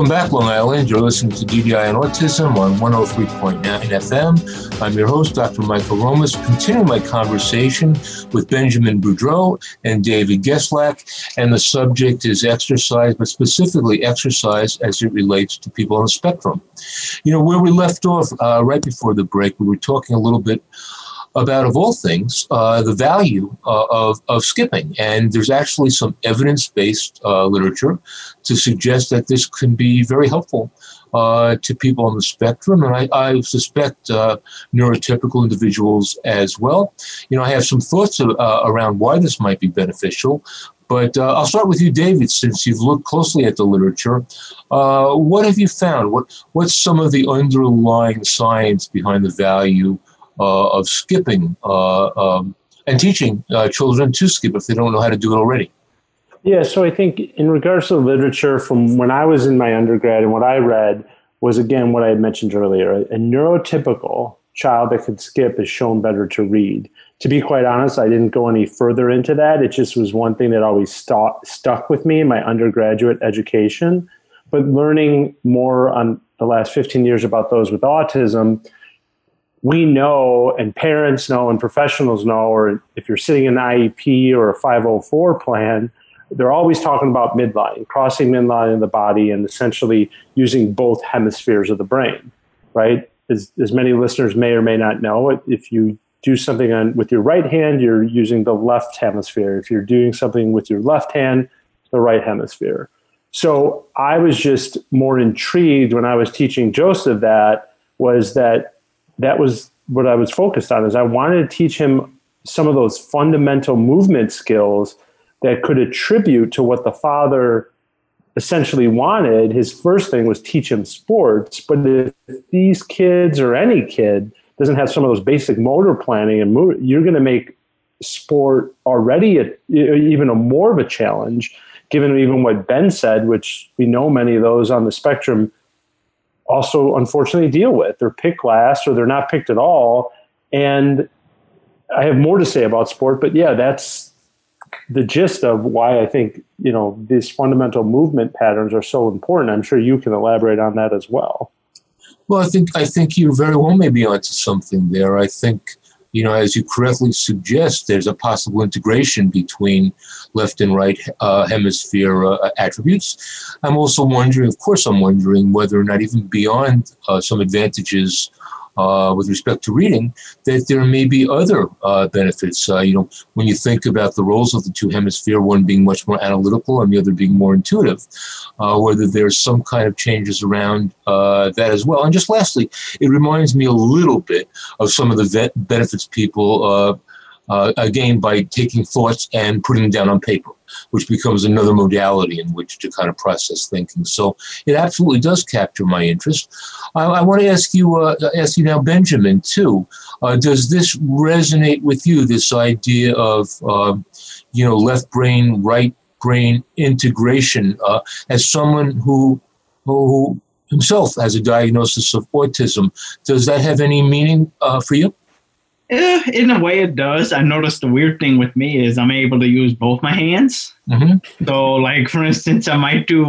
Welcome back, Long Island. You're listening to DDI and Autism on 103.9 FM. I'm your host, Dr. Michael Romas. Continue my conversation with Benjamin Boudreaux and David Geslak, and the subject is exercise, but specifically exercise as it relates to people on the spectrum. You know, where we left off right before the break, we were talking a little bit about, of all things, the value of skipping. And there's actually some evidence-based literature to suggest that this can be very helpful to people on the spectrum, and I suspect neurotypical individuals as well. You know, I have some thoughts around why this might be beneficial, but I'll start with you, David, since you've looked closely at the literature. What have you found? What's some of the underlying science behind the value of skipping and teaching children to skip if they don't know how to do it already? Yeah, so I think in regards to the literature from when I was in my undergrad and what I read was, again, what I had mentioned earlier. A neurotypical child that could skip is shown better to read. To be quite honest, I didn't go any further into that. It just was one thing that always stuck with me in my undergraduate education. But learning more on the last 15 years about those with autism, we know, and parents know, and professionals know, or if you're sitting in an IEP or a 504 plan, they're always talking about midline, crossing midline in the body, and essentially using both hemispheres of the brain, right? As many listeners may or may not know, if you do something with your right hand, you're using the left hemisphere. If you're doing something with your left hand, the right hemisphere. So I was just more intrigued when I was teaching Joseph that was what I was focused on, is I wanted to teach him some of those fundamental movement skills that could attribute to what the father essentially wanted. His first thing was teach him sports, but if these kids or any kid doesn't have some of those basic motor planning and movement, you're going to make sport already even more of a challenge, given even what Ben said, which we know many of those on the spectrum also, unfortunately, deal with. They're picked last or they're not picked at all. And I have more to say about sport, but yeah, that's the gist of why I think, you know, these fundamental movement patterns are so important. I'm sure you can elaborate on that as well. Well, I think you very well may be onto something there. I think, you know, as you correctly suggest, there's a possible integration between left and right hemisphere attributes. I'm wondering whether or not, even beyond some advantages with respect to reading, that there may be other benefits. You know, when you think about the roles of the two hemispheres, one being much more analytical and the other being more intuitive, whether there's some kind of changes around that as well. And just lastly, it reminds me a little bit of some of the benefits people gain by taking thoughts and putting them down on paper, which becomes another modality in which to kind of process thinking. So it absolutely does capture my interest. I want to ask you now, Benjamin, too. Does this resonate with you, this idea of, you know, left brain, right brain integration, as someone who himself has a diagnosis of autism? Does that have any meaning for you? In a way, it does. I noticed the weird thing with me is I'm able to use both my hands. Mm-hmm. So, like, for instance, I might do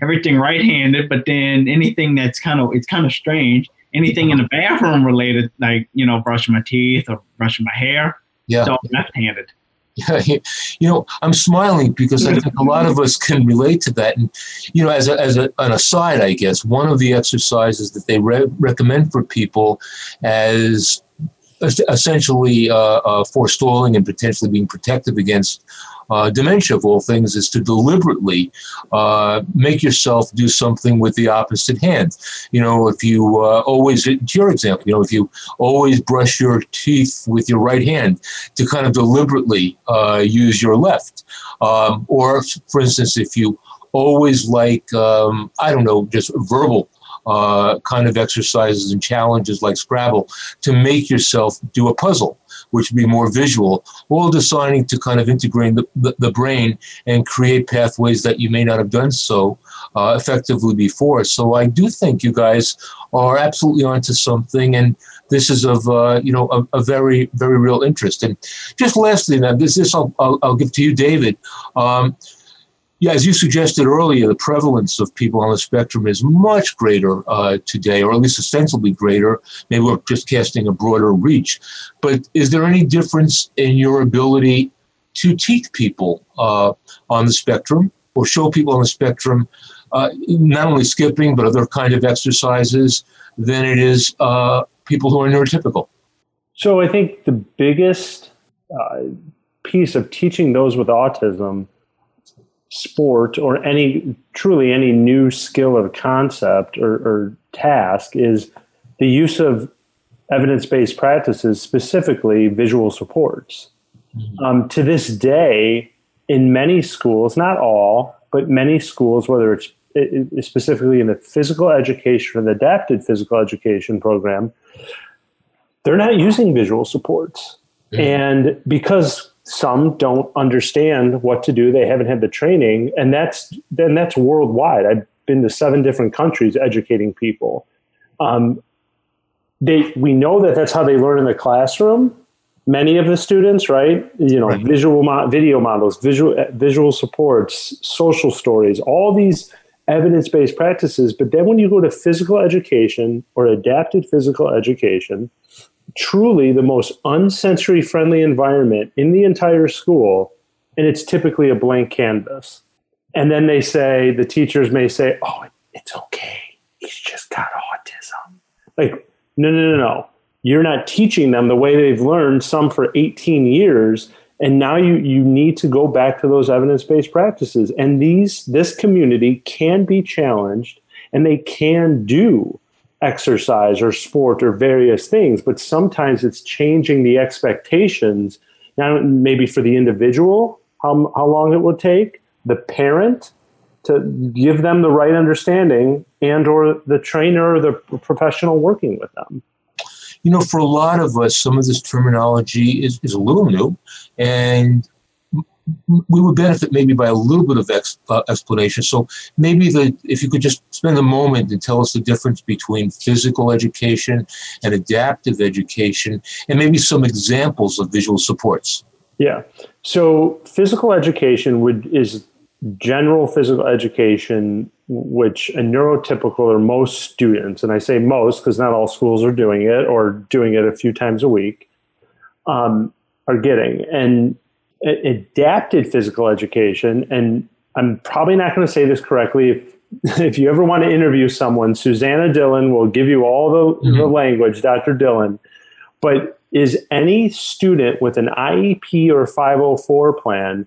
everything right-handed, but then anything that's kind of strange. Anything in the bathroom related, like, you know, brushing my teeth or brushing my hair, it's all left-handed. Yeah, you know, I'm smiling because I think a lot of us can relate to that. And, you know, as an aside, I guess, one of the exercises that they recommend for people as essentially forestalling and potentially being protective against dementia, of all things, is to deliberately make yourself do something with the opposite hand. You know, if you always, to your example, you know, if you always brush your teeth with your right hand, to kind of deliberately use your left. Or, for instance, if you always like, I don't know, just verbal kind of exercises and challenges like Scrabble, to make yourself do a puzzle, which would be more visual, all deciding to kind of integrate the brain and create pathways that you may not have done so effectively before. So I do think you guys are absolutely onto something, and this is of you know, a very, very real interest. And just lastly, now this I'll give to you, David. Yeah, as you suggested earlier, the prevalence of people on the spectrum is much greater today, or at least ostensibly greater. Maybe we're just casting a broader reach. But is there any difference in your ability to teach people on the spectrum, or show people on the spectrum not only skipping but other kind of exercises than it is people who are neurotypical? So I think the biggest piece of teaching those with autism sport or any new skill or concept or task is the use of evidence-based practices, specifically visual supports. To this day, in many schools, not all, but many schools, whether it's specifically in the physical education or the adapted physical education program, they're not using visual supports. Yeah. And because some don't understand what to do, they haven't had the training, and that's worldwide. I've been to 7 different countries educating people. We know that that's how they learn in the classroom. Many of the students, right? Right. Video models, visual supports, social stories, all these evidence-based practices. But then when you go to physical education or adapted physical education, truly the most unsensory-friendly environment in the entire school, and it's typically a blank canvas. And then the teachers may say, "Oh, it's okay. He's just got autism." Like, no. You're not teaching them the way they've learned some for 18 years. And now you need to go back to those evidence-based practices. And this community can be challenged, and they can do exercise or sport or various things. But sometimes it's changing the expectations, now maybe for the individual, how long it will take, the parent, to give them the right understanding, and or the trainer or the professional working with them. You know, for a lot of us, some of this terminology is a little new, and we would benefit maybe by a little bit of explanation. So maybe if you could just spend a moment and tell us the difference between physical education and adaptive education, and maybe some examples of visual supports. Yeah. So physical education is general physical education, which a neurotypical or most students, and I say most because not all schools are doing it or doing it a few times a week, are getting. And adapted physical education, and I'm probably not going to say this correctly. If you ever want to interview someone, Susanna Dillon will give you all the language, Dr. Dillon, but is any student with an IEP or 504 plan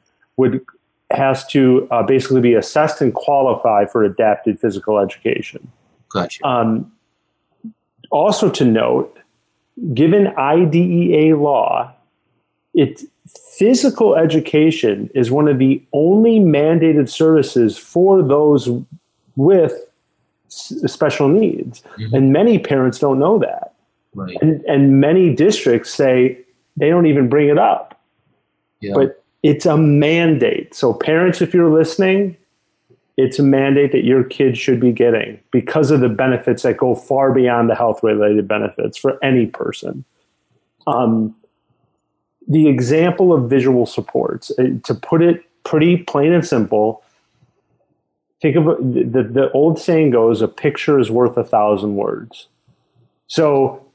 has to basically be assessed and qualify for adapted physical education. Gotcha. Also to note, given IDEA law, physical education is one of the only mandated services for those with special needs. Mm-hmm. And many parents don't know that. Right. And many districts say they don't even bring it up. Yeah. But it's a mandate. So parents, if you're listening, it's a mandate that your kids should be getting because of the benefits that go far beyond the health-related benefits for any person. The example of visual supports, to put it pretty plain and simple, think of the old saying goes, a picture is worth 1,000 words. So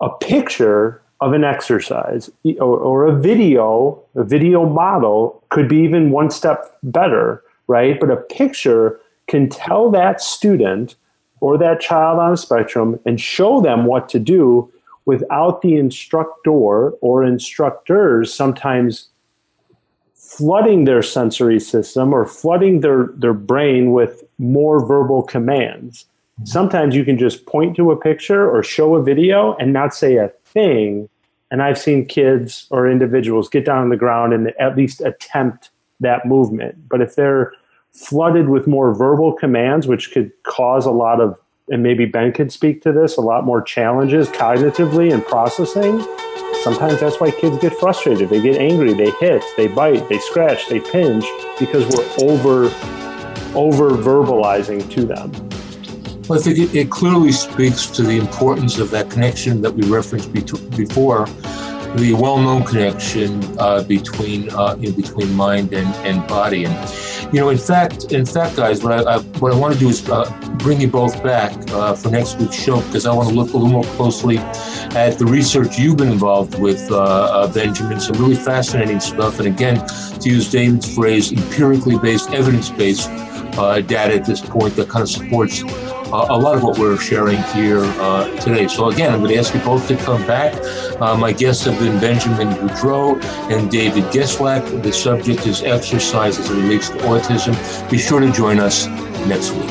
a picture of an exercise or a video model could be even one step better, right? But a picture can tell that student or that child on a spectrum and show them what to do without the instructor or instructors sometimes flooding their sensory system or flooding their brain with more verbal commands. Sometimes you can just point to a picture or show a video and not say a thing. And I've seen kids or individuals get down on the ground and at least attempt that movement. But if they're flooded with more verbal commands, which could cause a lot of, and maybe Ben could speak to this, a lot more challenges cognitively and processing, sometimes that's why kids get frustrated. They get angry, they hit, they bite, they scratch, they pinch, because we're over-verbalizing to them. Well, I think it clearly speaks to the importance of that connection that we referenced before, the well-known connection between mind and body. And You know, in fact, guys, what I want to do is bring you both back for next week's show, because I want to look a little more closely at the research you've been involved with, Benjamin. Some really fascinating stuff. And again, to use David's phrase, empirically based, evidence-based data at this point that kind of supports a lot of what we're sharing here today. So again, I'm going to ask you both to come back. My guests have been Benjamin Boudreaux and David Geslak. The subject is exercise as it relates to autism. Be sure to join us next week.